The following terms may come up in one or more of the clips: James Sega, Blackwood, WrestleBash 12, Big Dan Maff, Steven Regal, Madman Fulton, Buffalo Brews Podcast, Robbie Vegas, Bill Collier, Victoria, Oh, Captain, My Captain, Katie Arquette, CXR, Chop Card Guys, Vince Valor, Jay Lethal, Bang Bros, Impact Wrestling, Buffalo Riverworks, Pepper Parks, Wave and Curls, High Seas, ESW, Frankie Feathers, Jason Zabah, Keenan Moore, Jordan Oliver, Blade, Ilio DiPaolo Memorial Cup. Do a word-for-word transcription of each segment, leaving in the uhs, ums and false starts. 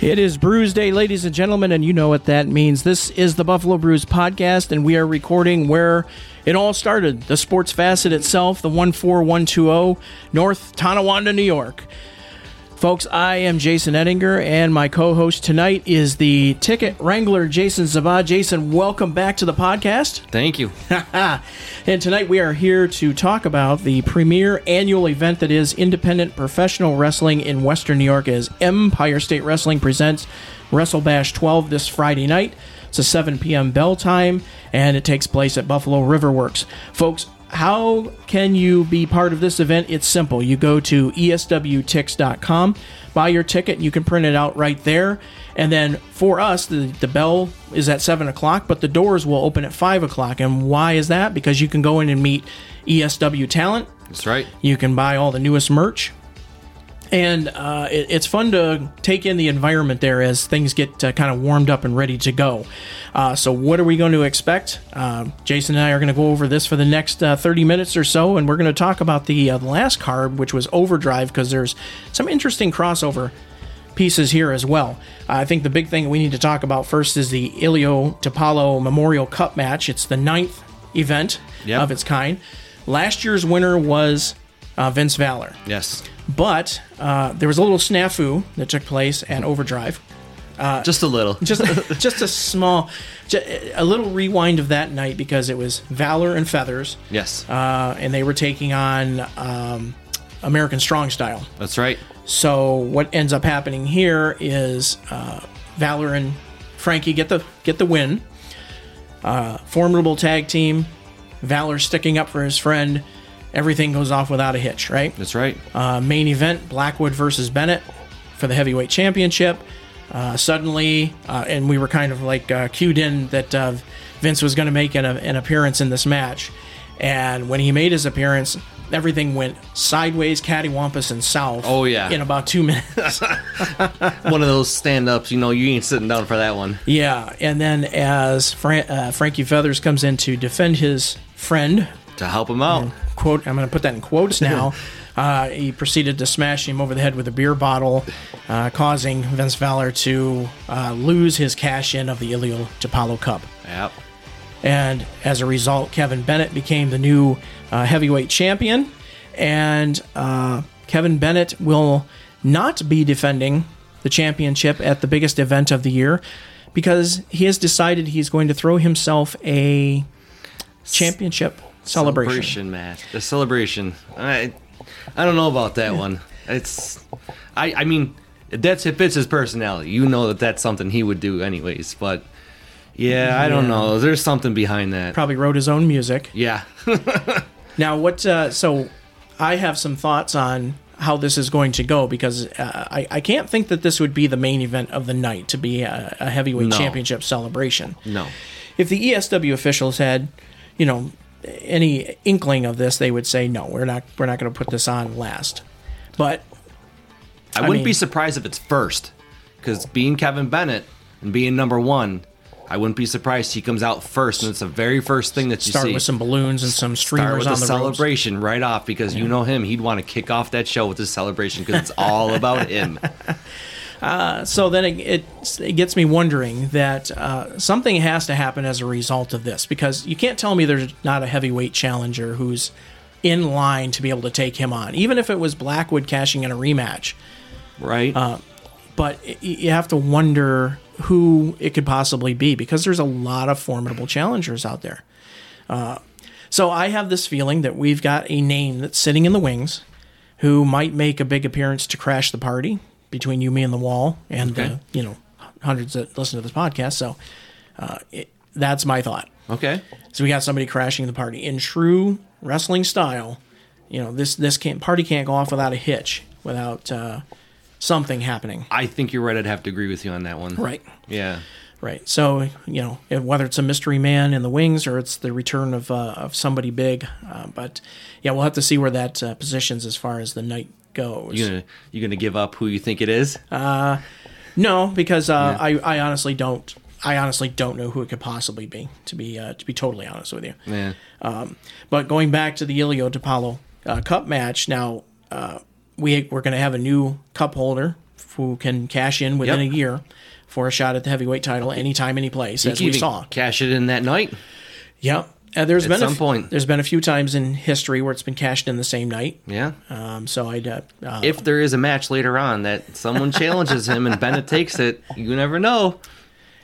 It is Brews Day, ladies and gentlemen, and you know what that means. This is the Buffalo Brews Podcast, and we are recording where it all started, the sports facet itself, the one four one two zero North Tonawanda, New York. Folks, I am Jason Ettinger, and my co-host tonight is the ticket wrangler, Jason Zabah. Jason, welcome back to the podcast. Thank you. And tonight we are here to talk about the premier annual event that is independent professional wrestling in Western New York, as Empire State Wrestling presents WrestleBash twelve this Friday night. It's a seven p.m. bell time, and it takes place at Buffalo Riverworks. Folks, how can you be part of this event? It's simple. You go to e s w tix dot com, buy your ticket, you can print it out right there. And then for us, the, the bell is at seven o'clock, but the doors will open at five o'clock. And why is that? Because you can go in and meet E S W talent. That's right. You can buy all the newest merch. And uh, it, it's fun to take in the environment there as things get uh, kind of warmed up and ready to go. Uh, so what are we going to expect? Uh, Jason and I are going to go over this for the next uh, thirty minutes or so, and we're going to talk about the, uh, the last card, which was Overdrive, because there's some interesting crossover pieces here as well. Uh, I think the big thing we need to talk about first is the Ilio DiPaolo Memorial Cup match. It's the ninth event yep. of its kind. Last year's winner was uh, Vince Valor. Yes. But uh, there was a little snafu that took place at Overdrive. Uh, just a little. just, just a small, just a little rewind of that night, because it was Valor and Feathers. Yes. Uh, and they were taking on um, American Strong Style. That's right. So what ends up happening here is uh, Valor and Frankie get the get the win. Uh, formidable tag team. Valor sticking up for his friend. Everything goes off without a hitch, right? That's right. Uh, main event, Blackwood versus Bennett for the heavyweight championship. Uh, suddenly, uh, and we were kind of like uh, cued in that uh, Vince was going to make an, uh, an appearance in this match. And when he made his appearance, everything went sideways, cattywampus, and south. Oh, yeah. In about two minutes. One of those stand-ups, you know, you ain't sitting down for that one. Yeah, and then as Fra- uh, Frankie Feathers comes in to defend his friend, to help him out. Quote, I'm going to put that in quotes now. uh, he proceeded to smash him over the head with a beer bottle, uh, causing Vince Valor to uh, lose his cash-in of the Ilio DiPaolo Cup. Yep. And as a result, Kevin Bennett became the new uh, heavyweight champion. And uh, Kevin Bennett will not be defending the championship at the biggest event of the year, because he has decided he's going to throw himself a championship Celebration. celebration match. The celebration. I, I don't know about that yeah. one. It's, I, I mean, that's if it's his personality. You know that that's something he would do anyways. But yeah, yeah. I don't know. There's something behind that. Probably wrote his own music. Yeah. Now what? Uh, so I have some thoughts on how this is going to go, because uh, I, I can't think that this would be the main event of the night, to be a, a heavyweight no. championship celebration. No. If the E S W officials had, you know, any inkling of this, they would say no, we're not we're not going to put this on last. But I, I wouldn't mean, be surprised if it's first, because being Kevin Bennett and being number one, I wouldn't be surprised he comes out first, and it's the very first thing that you start see. Start with some balloons and some streamers on the celebration ropes. Right off, because yeah. you know him, he'd want to kick off that show with his celebration, because it's all about him. Uh, so then it, it, it gets me wondering that uh, something has to happen as a result of this, because you can't tell me there's not a heavyweight challenger who's in line to be able to take him on, even if it was Blackwood cashing in a rematch. Right. Uh, but it, you have to wonder who it could possibly be, because there's a lot of formidable challengers out there. Uh, so I have this feeling that we've got a name that's sitting in the wings who might make a big appearance to crash the party between you, me, and the wall, and okay. the you know hundreds that listen to this podcast. So uh, it, that's my thought. Okay. So we got somebody crashing the party in true wrestling style. You know, this this can't, party can't go off without a hitch, without uh, something happening. I think you're right. I'd have to agree with you on that one. Right. Yeah. Right. So, you know, whether it's a mystery man in the wings or it's the return of uh, of somebody big. Uh, but, yeah, we'll have to see where that uh, positions as far as the night goes. You gonna, you gonna give up who you think it is? Uh, no, because uh, yeah. I, I honestly don't. I honestly don't know who it could possibly be, to be uh, to be totally honest with you. Yeah. Um, but going back to the Ilio DiPaolo uh, Cup match, now uh, we, we're going to have a new cup holder who can cash in within yep. a year for a shot at the heavyweight title anytime, any place, as we saw. Cash it in that night? Yep. Uh, there's at been some a f- point. There's been a few times in history where it's been cashed in the same night. Yeah. Um, so I'd... Uh, uh, if there is a match later on that someone challenges him and Bennett takes it, you never know.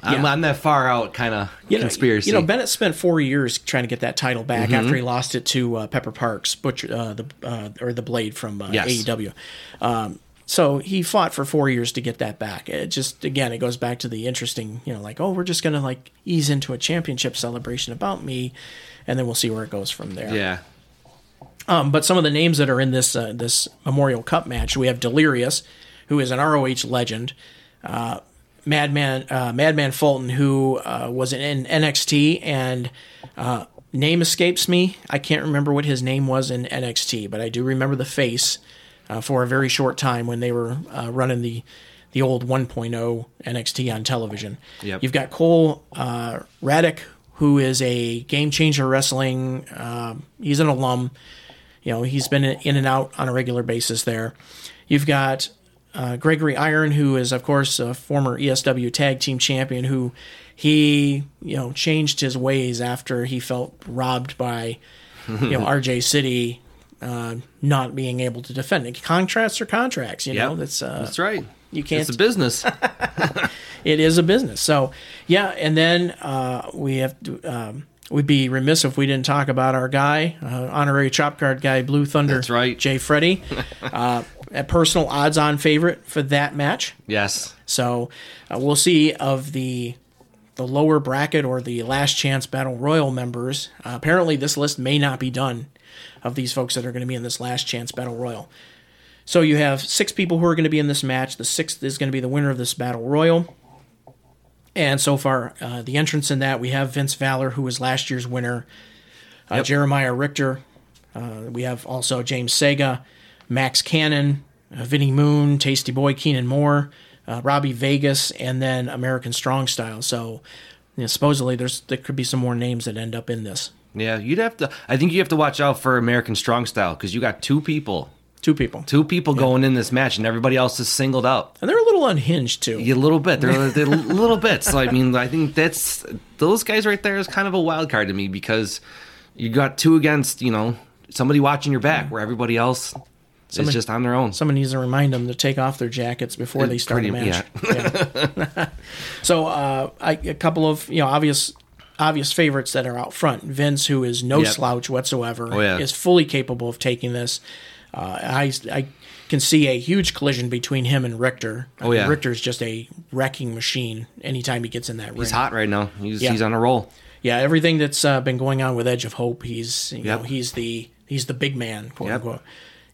Yeah. I'm, I'm that far out kind of you know, conspiracy. You know, Bennett spent four years trying to get that title back mm-hmm. after he lost it to uh, Pepper Parks, Butcher, uh, the uh, or the Blade from uh, yes. A E W. Um, so he fought for four years to get that back. It just, again, it goes back to the interesting, you know, like, oh, we're just going to like ease into a championship celebration about me, and then we'll see where it goes from there. Yeah. Um, but some of the names that are in this uh, this Memorial Cup match, we have Delirious, who is an R O H legend. Uh, Madman uh, Madman Fulton, who uh, was in N X T, and uh, name escapes me. I can't remember what his name was in N X T, but I do remember the face uh, for a very short time when they were uh, running the the old one point oh N X T on television. Yep. You've got Cole uh, Raddick, who is a Game Changer Wrestling. Uh, he's an alum. You know, he's been in and out on a regular basis there. You've got... Uh, Gregory Iron, who is, of course, a former E S W Tag Team Champion, who he, you know, changed his ways after he felt robbed by, you know, R J City uh, not being able to defend it. Contracts are contracts, you know. Yep. That's uh, that's right. You can't. It's a business. It is a business. So, yeah, and then uh, we have to, um, we'd be remiss if we didn't talk about our guy, uh, honorary chop card guy, Blue Thunder. That's right, Jay Freddy. Uh, A personal odds-on favorite for that match. Yes. So uh, we'll see of the the lower bracket or the last chance battle royal members. Uh, apparently, this list may not be done of these folks that are going to be in this last chance battle royal. So you have six people who are going to be in this match. The sixth is going to be the winner of this battle royal. And so far, uh, the entrants in that we have Vince Valor, who was last year's winner. Uh, yep. Jeremiah Richter. Uh, we have also James Sega. Max Cannon, uh, Vinnie Moon, Tasty Boy, Keenan Moore, uh, Robbie Vegas, and then American Strong Style. So, you know, supposedly there's there could be some more names that end up in this. Yeah, you'd have to. I think you have to watch out for American Strong Style because you got two people, two people, two people yeah. going in this match, and everybody else is singled out. And they're a little unhinged too. Yeah, a little bit. They're, they're little bit. So I mean, I think that's those guys right there is kind of a wild card to me because you got two against you know somebody watching your back where everybody else. Someone, it's just on their own. Someone needs to remind them to take off their jackets before it's they start pretty, the match. Yeah. yeah. so uh, I, a couple of you know obvious obvious favorites that are out front. Vince, who is no yep. slouch whatsoever, oh, yeah. is fully capable of taking this. Uh, I I can see a huge collision between him and Richter. Oh yeah, Richter's just a wrecking machine. Anytime he gets in that ring, he's hot right now. He's yeah. he's on a roll. Yeah, everything that's uh, been going on with Edge of Hope, he's you yep. know he's the he's the big man, quote yep. unquote.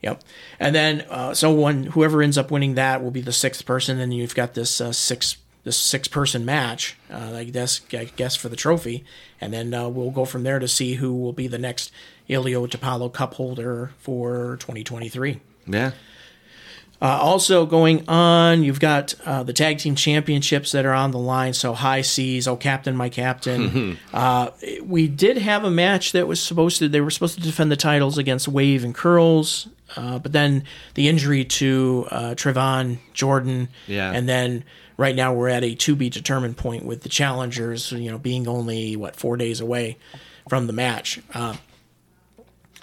Yep. And then uh, so one whoever ends up winning that will be the sixth person, and you've got this uh, six this six person match, uh, I guess I guess for the trophy, and then uh, we'll go from there to see who will be the next Ilio DiPaolo Cup holder for twenty twenty-three. Yeah. Uh, also going on, you've got uh, the tag team championships that are on the line. So high seas, oh captain, my captain. uh, we did have a match that was supposed to. They were supposed to defend the titles against Wave and Curls, uh, but then the injury to uh, Trevon Jordan, yeah. and then right now we're at a to be determined point with the challengers. You know, being only what four days away from the match. Uh,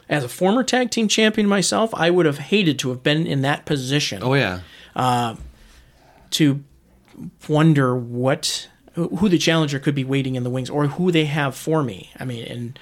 As a former tag team champion myself, I would have hated to have been in that position. Oh, yeah. Uh, to wonder what who the challenger could be waiting in the wings or who they have for me. I mean, and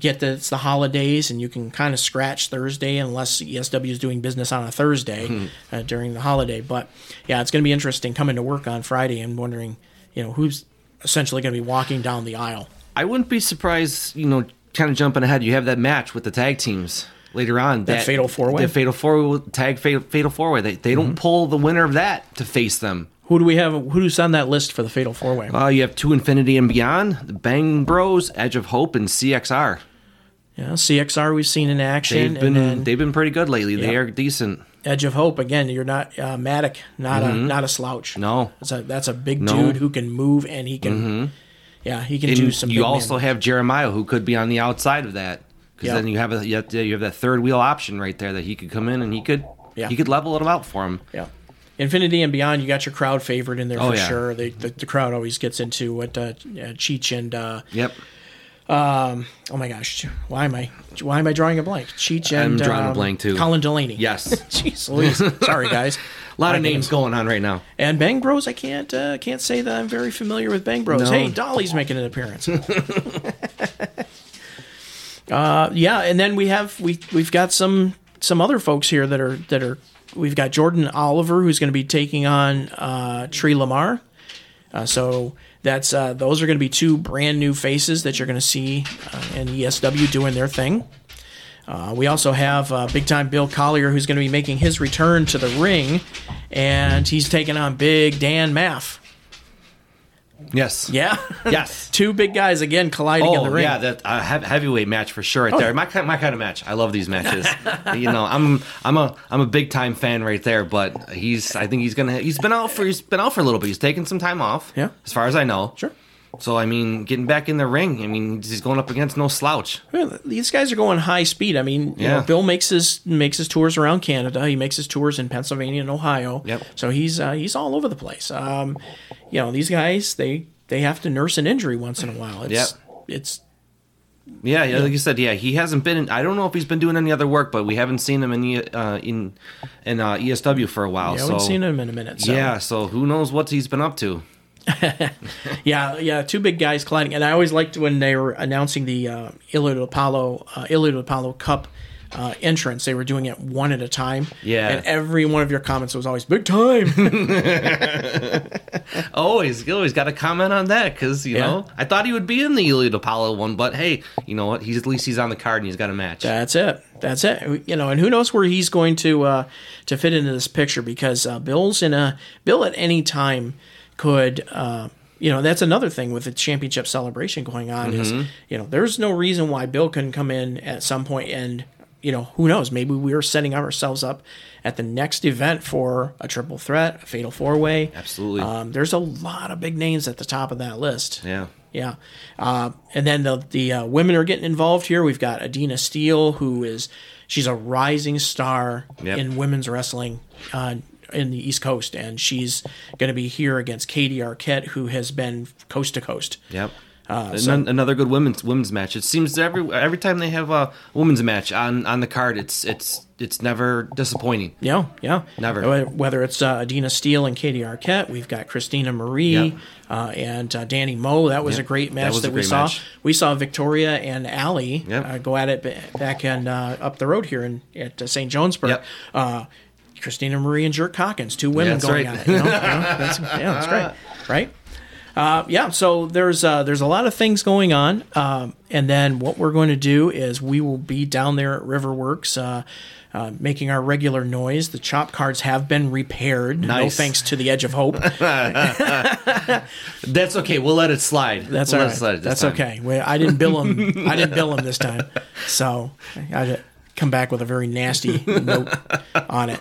get that it's the holidays and you can kind of scratch Thursday unless E S W is doing business on a Thursday hmm. uh, during the holiday. But, yeah, it's going to be interesting coming to work on Friday and wondering, you know, who's essentially going to be walking down the aisle. I wouldn't be surprised, you know, kind of jumping ahead, you have that match with the tag teams. later on. That, that fatal four-way? The fatal four-way, tag fatal four-way. They, they mm-hmm. don't pull the winner of that to face them. Who do we have? Who's on that list for the fatal four-way? Uh, you have two Infinity and Beyond, the Bang Bros, Edge of Hope, and C X R. Yeah, C X R we've seen in action. They've been, and then, they've been pretty good lately. Yeah. They are decent. Edge of Hope, again, you're not uh, Matic, not mm-hmm. a not a slouch. No. That's a, that's a big no. dude who can move, and he can, mm-hmm. yeah, he can and do some You also man. have Jeremiah, who could be on the outside of that, because yep. then you have, a, you, have to, you have that third wheel option right there that he could come in and he could yeah. he could level it out for him. Yeah. Infinity and Beyond, you got your crowd favorite in there oh, for yeah. sure. They, the, the crowd always gets into what uh, Cheech and... Uh, yep. Um, oh my gosh, why am I why am I drawing a blank? Cheech and I'm drawing um, a blank too. Colin Delaney. Yes. Jeez Louise. Sorry guys. A lot my of names going on right now. And Bang Bros, I can't uh, can't say that I'm very familiar with Bang Bros. No. Hey, Dolly's making an appearance. uh, yeah, and then we have we we've got some some other folks here that are that are we've got Jordan Oliver, who's going to be taking on uh, Trey Lamar. Uh, so that's uh, those are going to be two brand new faces that you're going to see uh, in E S W doing their thing. Uh, we also have uh, big time Bill Collier, who's going to be making his return to the ring, and he's taking on Big Dan Maff. Yes. Yeah. Yes. Two big guys again colliding oh, in the ring. Yeah, that uh, heavyweight match for sure. Right oh. there, my my kind of match. I love these matches. you know, I'm I'm a I'm a big time fan right there. But he's I think he's gonna he's been out for he's been out for a little bit. He's taking some time off. Yeah. As far as I know. Sure. So I mean, getting back in the ring. I mean, he's going up against no slouch. Well, these guys are going high speed. I mean, you yeah. know, Bill makes his makes his tours around Canada. He makes his tours in Pennsylvania and Ohio. Yep. So he's uh, he's all over the place. Um, you know, these guys they they have to nurse an injury once in a while. It's, yep. It's. Yeah, yeah, like you said, yeah, he hasn't been. In, I don't know if he's been doing any other work, but we haven't seen him in e, uh, in in uh, E S W for a while. Yeah, we haven't so, seen him in a minute. So. Yeah, so who knows what he's been up to. yeah, yeah, two big guys colliding, and I always liked when they were announcing the uh, Ilio DiPaolo uh, Ilio DiPaolo Cup uh, entrance. They were doing it one at a time. Yeah, and every one of your comments was always big time. always, you always got to comment on that because you yeah. know I thought he would be in the Ilio DiPaolo one, but hey, you know what? He's at least he's on the card and he's got a match. That's it. That's it. You know, and who knows where he's going to uh, to fit into this picture because uh, Bill's in a Bill at any time. Could uh, you know that's another thing with the championship celebration going on mm-hmm. is you know there's no reason why Bill couldn't come in at some point and you know who knows maybe we are setting ourselves up at the next event for a triple threat, a fatal four way. Absolutely, um, there's a lot of big names at the top of that list. Yeah, yeah, uh, and then the the uh, women are getting involved here. We've got Adina Steele, who is she's a rising star yep. in women's wrestling. Uh, in the East Coast, and she's going to be here against Katie Arquette, who has been coast to coast. Yep. Uh, so. Another good women's women's match. It seems every every time they have a women's match on, on the card, it's it's it's never disappointing. Yeah, yeah, never. Whether it's uh, Adina Steele and Katie Arquette, we've got Christina Marie yep. uh, and uh, Danny Moe. That was yep. a great match that, that we saw. Match. We saw Victoria and Allie yep. uh, go at it back and uh, up the road here in at uh, Saint Jonesburg. Yep. Uh, Christina Marie and Jerk Hawkins, two women yeah, going right. at it. You know? you know, that's, yeah, that's great, right? Uh, yeah, so there's uh, there's a lot of things going on, um, and then what we're going to do is we will be down there at Riverworks uh, uh, making our regular noise. The chop cards have been repaired, nice. No thanks to the Edge of Hope. That's okay. We'll let it slide. That's we'll all right. Slide that's time. Okay. Well, I didn't bill him. I didn't bill him this time, so I did. Come back with a very nasty note on it.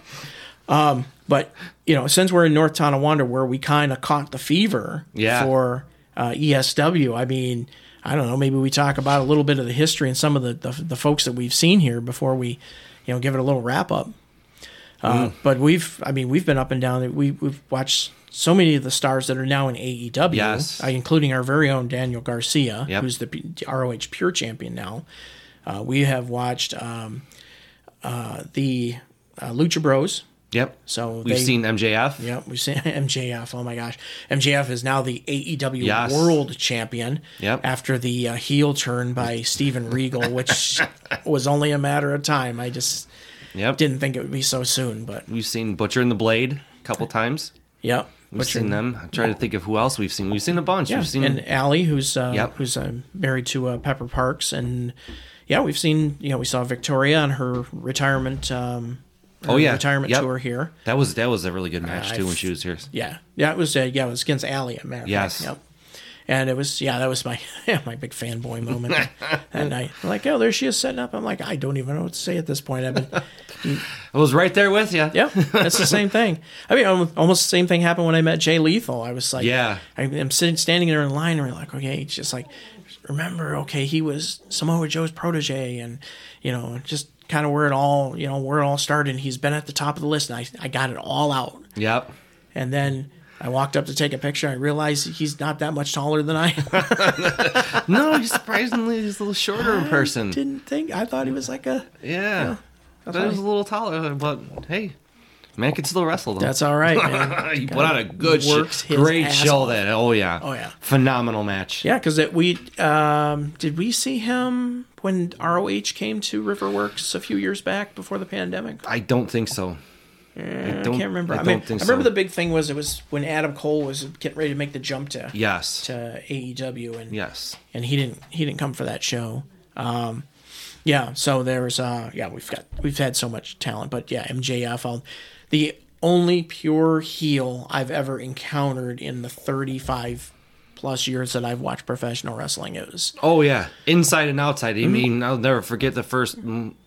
Um, but, you know, since we're in North Tonawanda where we kind of caught the fever yeah. for uh, E S W, I mean, I don't know, maybe we talk about a little bit of the history and some of the, the, the folks that we've seen here before we, you know, give it a little wrap up. Uh, mm. But we've, I mean, we've been up and down. We, we've watched so many of the stars that are now in A E W, yes. uh, including our very own Daniel Garcia, yep. who's the P- R O H Pure Champion now. Uh, we have watched um, uh, the uh, Lucha Bros. Yep. So they, we've seen M J F. Yep, we've seen M J F. Oh my gosh, M J F is now the A E W yes. World Champion. Yep. After the uh, heel turn by Steven Regal, which was only a matter of time. I just yep. didn't think it would be so soon. But we've seen Butcher and the Blade a couple times. Yep. We've Butcher. Seen them. I'm trying to think of who else we've seen. We've seen a bunch. Yeah. We've seen and Allie, who's uh, yep. who's uh, married to uh, Pepper Parks and. yeah, we've seen, you know, we saw Victoria on her retirement um her oh yeah retirement yep. tour here. That was that was a really good match uh, too I've, when she was here. Yeah. Yeah, it was uh, yeah, it was against Allie, a matter of yes. fact. Yep. And it was, yeah, that was my yeah, my big fanboy moment that night. I'm like, oh, there she is setting up. I'm like, I don't even know what to say at this point. I mean, I was right there with you. Yeah, that's the same thing. I mean, almost the same thing happened when I met Jay Lethal. I was like, yeah, I'm sitting, standing there in line, and we're like, okay, it's just like, remember, okay, he was Samoa Joe's protege, and, you know, just kind of where it all, you know, where it all started. He's been at the top of the list, and I, I got it all out. Yep. And then I walked up to take a picture. I realized he's not that much taller than I am. No, he's surprisingly he's a little shorter in person. I didn't think. I thought he was like a... Yeah. You know, I thought he was a little taller, but hey, man can still wrestle, though. That's all right, man. He put out a good, sh- great show then. Oh, yeah. Oh, yeah. Phenomenal match. Yeah, because we... Um, did we see him when R O H came to Riverworks a few years back before the pandemic? I don't think so. I, I can't remember. I, I mean, don't think I remember so. The big thing was it was when Adam Cole was getting ready to make the jump to yes to A E W, and yes, and he didn't he didn't come for that show. Um, yeah, so there's uh yeah we've got we've had so much talent, but yeah, M J F, I'll, the only pure heel I've ever encountered in the thirty-five plus years that I've watched professional wrestling. It was oh yeah, inside and outside. I mm-hmm. mean, I'll never forget the first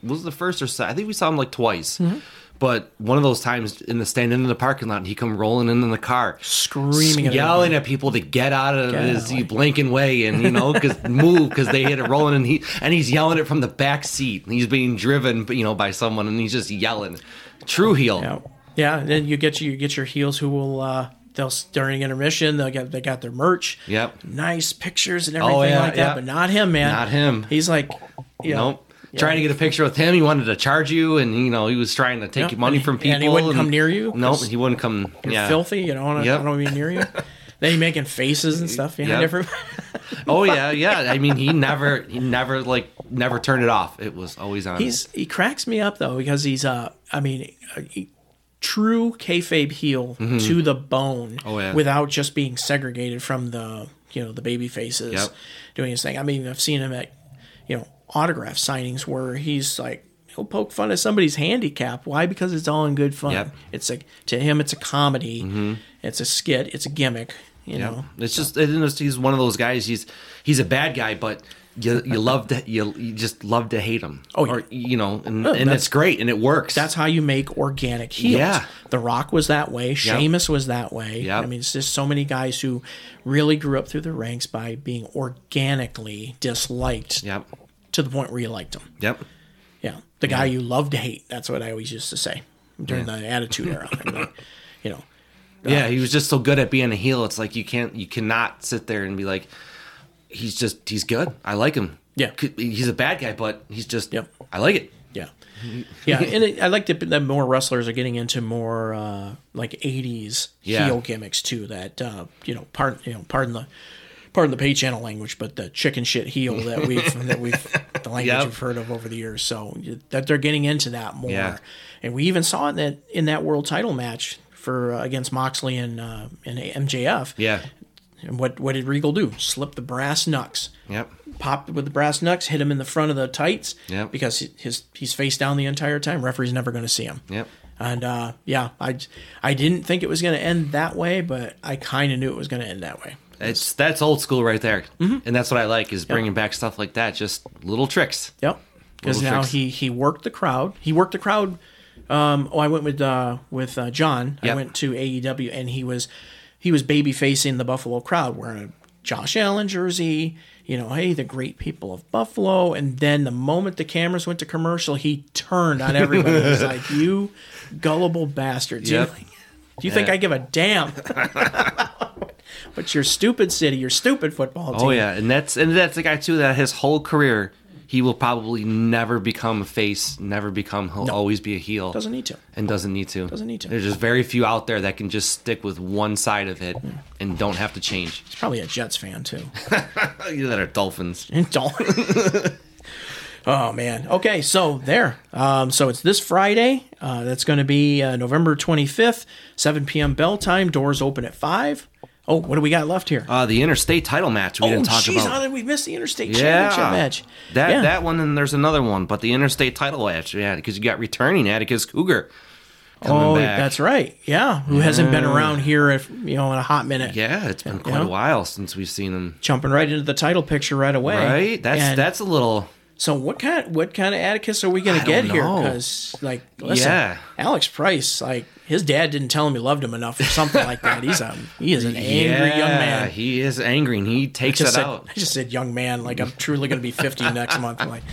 was the first or second. I think we saw him like twice. Mm-hmm. But one of those times in the stand in the parking lot, and he come rolling in, in the car, screaming, yelling at people to get out of his blinking way, and you know, because move, because they hit it rolling, and he and he's yelling it from the back seat, and he's being driven, you know, by someone, and he's just yelling, true heel. Yeah, yeah. And then you get you get your heels who will uh, they'll during intermission they'll get they got their merch, yep, nice pictures and everything oh, yeah, like that, yeah. But not him, man, not him. He's like, you know. Nope. Yeah. Trying to get a picture with him, he wanted to charge you, and you know he was trying to take yep. money from people. And he wouldn't and, come near you. No, he wouldn't come. You're yeah. filthy. You don't want to. Yep. I don't want to be near you. Then he making faces and stuff behind yep. everybody. Oh yeah, yeah. I mean, he never, he never like never turned it off. It was always on. He's he cracks me up though because he's uh I mean, a true kayfabe heel mm-hmm. to the bone. Oh, yeah. Without just being segregated from the you know the baby faces yep. doing his thing. I mean, I've seen him at you know. autograph signings where he's like he'll poke fun at somebody's handicap. Why? Because it's all in good fun. Yep. It's like to him, it's a comedy. Mm-hmm. It's a skit. It's a gimmick. You yep. know, it's so. just it, it's, he's one of those guys. He's he's a bad guy, but you you love to you, you just love to hate him. Oh, yeah. Or, you know, and, oh, and it's great and it works. That's how you make organic heels. Yeah. The Rock was that way. Sheamus yep. was that way. Yep. I mean, it's just so many guys who really grew up through the ranks by being organically disliked. Yep. To the point where you liked him. Yep. Yeah. The guy yeah. you love to hate. That's what I always used to say during yeah. the Attitude Era. I mean, you know. Yeah, uh, he was just so good at being a heel. It's like you can't, you cannot sit there and be like, he's just, he's good. I like him. Yeah. He's a bad guy, but he's just, yep. I like it. Yeah. Yeah. And it, I like that more wrestlers are getting into more uh, like eighties yeah. heel gimmicks too. That, uh, you know, pardon, you know, pardon the, Pardon the pay channel language, but the chicken shit heel that we've that we've the language yep. we've heard of over the years. So that they're getting into that more, yeah. and we even saw it in that in that world title match for uh, against Moxley and uh, and M J F. Yeah, and what what did Regal do? Slip the brass knucks. Yep. Popped with the brass knucks, hit him in the front of the tights. Yep. Because his he's face down the entire time. Referee's never going to see him. Yep. And, uh, yeah, I, I didn't think it was going to end that way, but I kind of knew it was going to end that way. It's That's old school right there. Mm-hmm. And that's what I like is bringing yep. back stuff like that, just little tricks. Yep. Because now he, he worked the crowd. He worked the crowd. Um, oh, I went with uh, with uh, John. Yep. I went to A E W, and he was he was baby-facing the Buffalo crowd wearing a Josh Allen jersey. You know, hey, the great people of Buffalo. And then the moment the cameras went to commercial, he turned on everybody. He was like, you gullible bastards. Yep. You, do you yeah. think I give a damn? But your stupid city, your stupid football team. Oh, yeah. And that's and that's the guy, too, that his whole career, he will probably never become a face, never become, he'll no. always be a heel. Doesn't need to. And doesn't need to. Doesn't need to. There's just very few out there that can just stick with one side of it yeah. and don't have to change. He's probably a Jets fan, too. You that are Dolphins. Dolphins. Oh, man. Okay, so there. Um, so it's this Friday. Uh, that's going to be uh, November twenty-fifth, seven p.m. bell time. Doors open at five. Oh, what do we got left here? Uh, the interstate title match we oh, didn't talk geez, about. Oh, geez, we missed the interstate yeah. championship match. That yeah. that one, and there's another one, but the interstate title match, yeah, because you got returning Atticus Cougar. Oh, back. That's right. Yeah, who yeah. hasn't been around here, if, you know, in a hot minute. Yeah, it's been and, quite you know, a while since we've seen him. Jumping right into the title picture right away. Right, that's and that's a little. So what kind what kind of Atticus are we going to get know. here? Because like, listen, yeah. Alex Price, like his dad didn't tell him he loved him enough or something like that. He's a he is an angry yeah, young man. He is angry, and he takes it said, out. I just said young man, like I'm truly going to be fifty next month. I'm like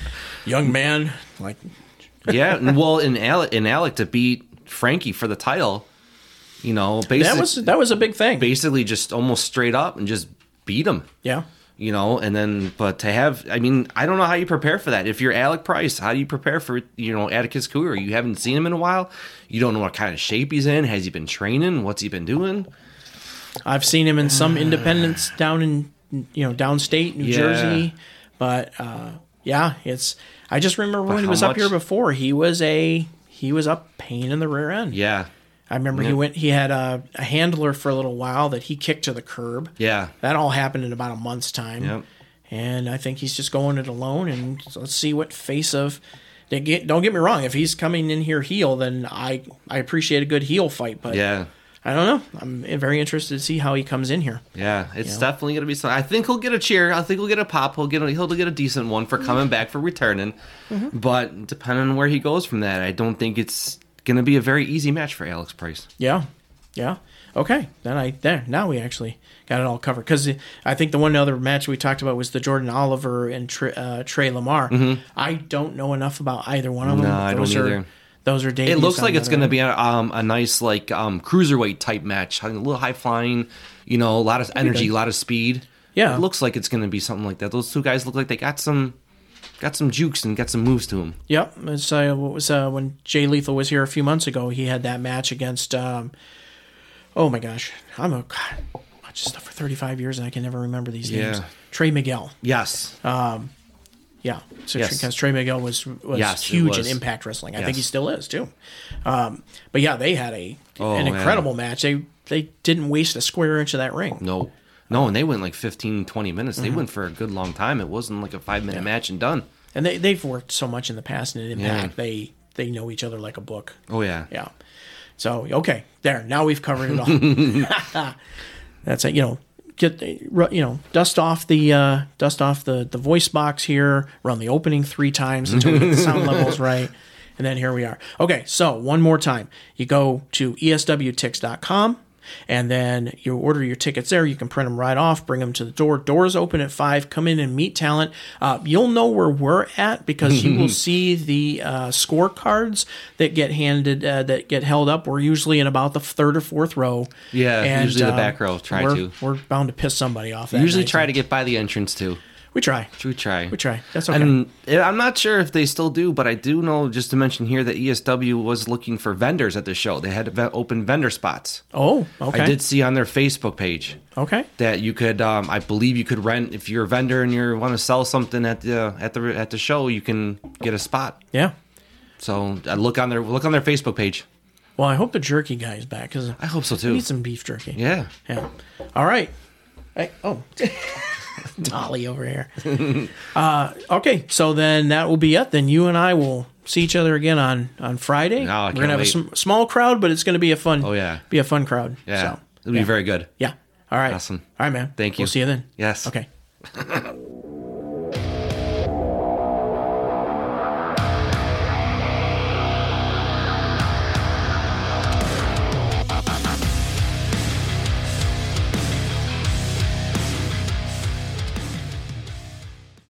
young man, like yeah. Well, in Alec in Alec to beat Frankie for the title, you know, basically that was that was a big thing. Basically, just almost straight up and just beat him. Yeah. You know, and then, but to have, I mean, I don't know how you prepare for that. If you're Alec Price, how do you prepare for, you know, Atticus Cougar? You haven't seen him in a while. You don't know what kind of shape he's in. Has he been training? What's he been doing? I've seen him in some independents down in, you know, downstate, New yeah. Jersey. But, uh, yeah, it's, I just remember but when he was much? up here before, he was a, he was a pain in the rear end. Yeah. I remember he went. He had a, a handler for a little while that he kicked to the curb. Yeah, that all happened in about a month's time. Yep. And I think he's just going it alone. And so let's see what face of. Don't get me wrong. If he's coming in here heel, then I I appreciate a good heel fight. But yeah, I don't know. I'm very interested to see how he comes in here. Yeah, it's you know? definitely gonna be something. I think he'll get a cheer. I think he'll get a pop. He'll get a, he'll get a decent one for coming back for returning. Mm-hmm. But depending on where he goes from that, I don't think it's going to be a very easy match for Alex Price. Yeah, yeah. Okay, then I there now we actually got it all covered, because I think the one other match we talked about was the Jordan Oliver and Trey, uh, Trey Lamar. Mm-hmm. I don't know enough about either one of them. No, I don't are, either. Those are debuts. It looks like it's going to be a, um, a nice like um, cruiserweight type match, a little high flying, you know, a lot of energy, a lot of speed. Yeah, it looks like it's going to be something like that. Those two guys look like they got some. Got some jukes and got some moves to him. Yep. It's, uh, what was, uh, when Jay Lethal was here a few months ago, he had that match against, um, oh my gosh, I'm a, God, I watched stuff for thirty-five years and I can never remember these yeah. names. Trey Miguel. Yes. Um, yeah. So yes. Because Trey Miguel was, was yes, huge was. in Impact Wrestling. I yes. think he still is too. Um, but yeah, they had a oh, an incredible man. match. They they didn't waste a square inch of that ring. No. No, and they went like fifteen, twenty minutes. They mm-hmm. went for a good long time. It wasn't like a five-minute yeah. match and done. And they, they've worked so much in the past, and in Impact, yeah. they, they know each other like a book. Oh, yeah. Yeah. So, okay, there. Now we've covered it all. That's it. You know, get, you know, dust off the uh, dust off the, the voice box here, run the opening three times until we get the sound levels right, and then here we are. Okay, so one more time. You go to e s w tix dot com. And then you order your tickets there. You can print them right off, bring them to the door. Doors open at five. Come in and meet talent. Uh, you'll know where we're at because you will see the uh, scorecards that get handed, uh, that get held up. We're usually in about the third or fourth row. Yeah, and, usually the uh, back row. Try we're, to. We're bound to piss somebody off. That usually night, try so. to get by the entrance too. We try. We try. We try. That's okay. And I'm not sure if they still do, but I do know, just to mention here, that E S W was looking for vendors at the show. They had open vendor spots. Oh, okay. I did see on their Facebook page. Okay. That you could, um, I believe you could rent, if you're a vendor and you want to sell something at the at the at the show, you can get a spot. Yeah. So I look on their look on their Facebook page. Well, I hope the jerky guy is back, because I hope so too. We need some beef jerky. Yeah. Yeah. All right. Hey, oh. Dolly over here. Uh, okay, so then that will be it. Then you and I will see each other again on, on Friday. No, I We're going to have wait. a sm- small crowd, but it's going to be a fun oh, yeah. be a fun crowd. Yeah, so, it'll yeah. be very good. Yeah. All right. Awesome. All right, man. Thank you. We'll see you then. Yes. Okay.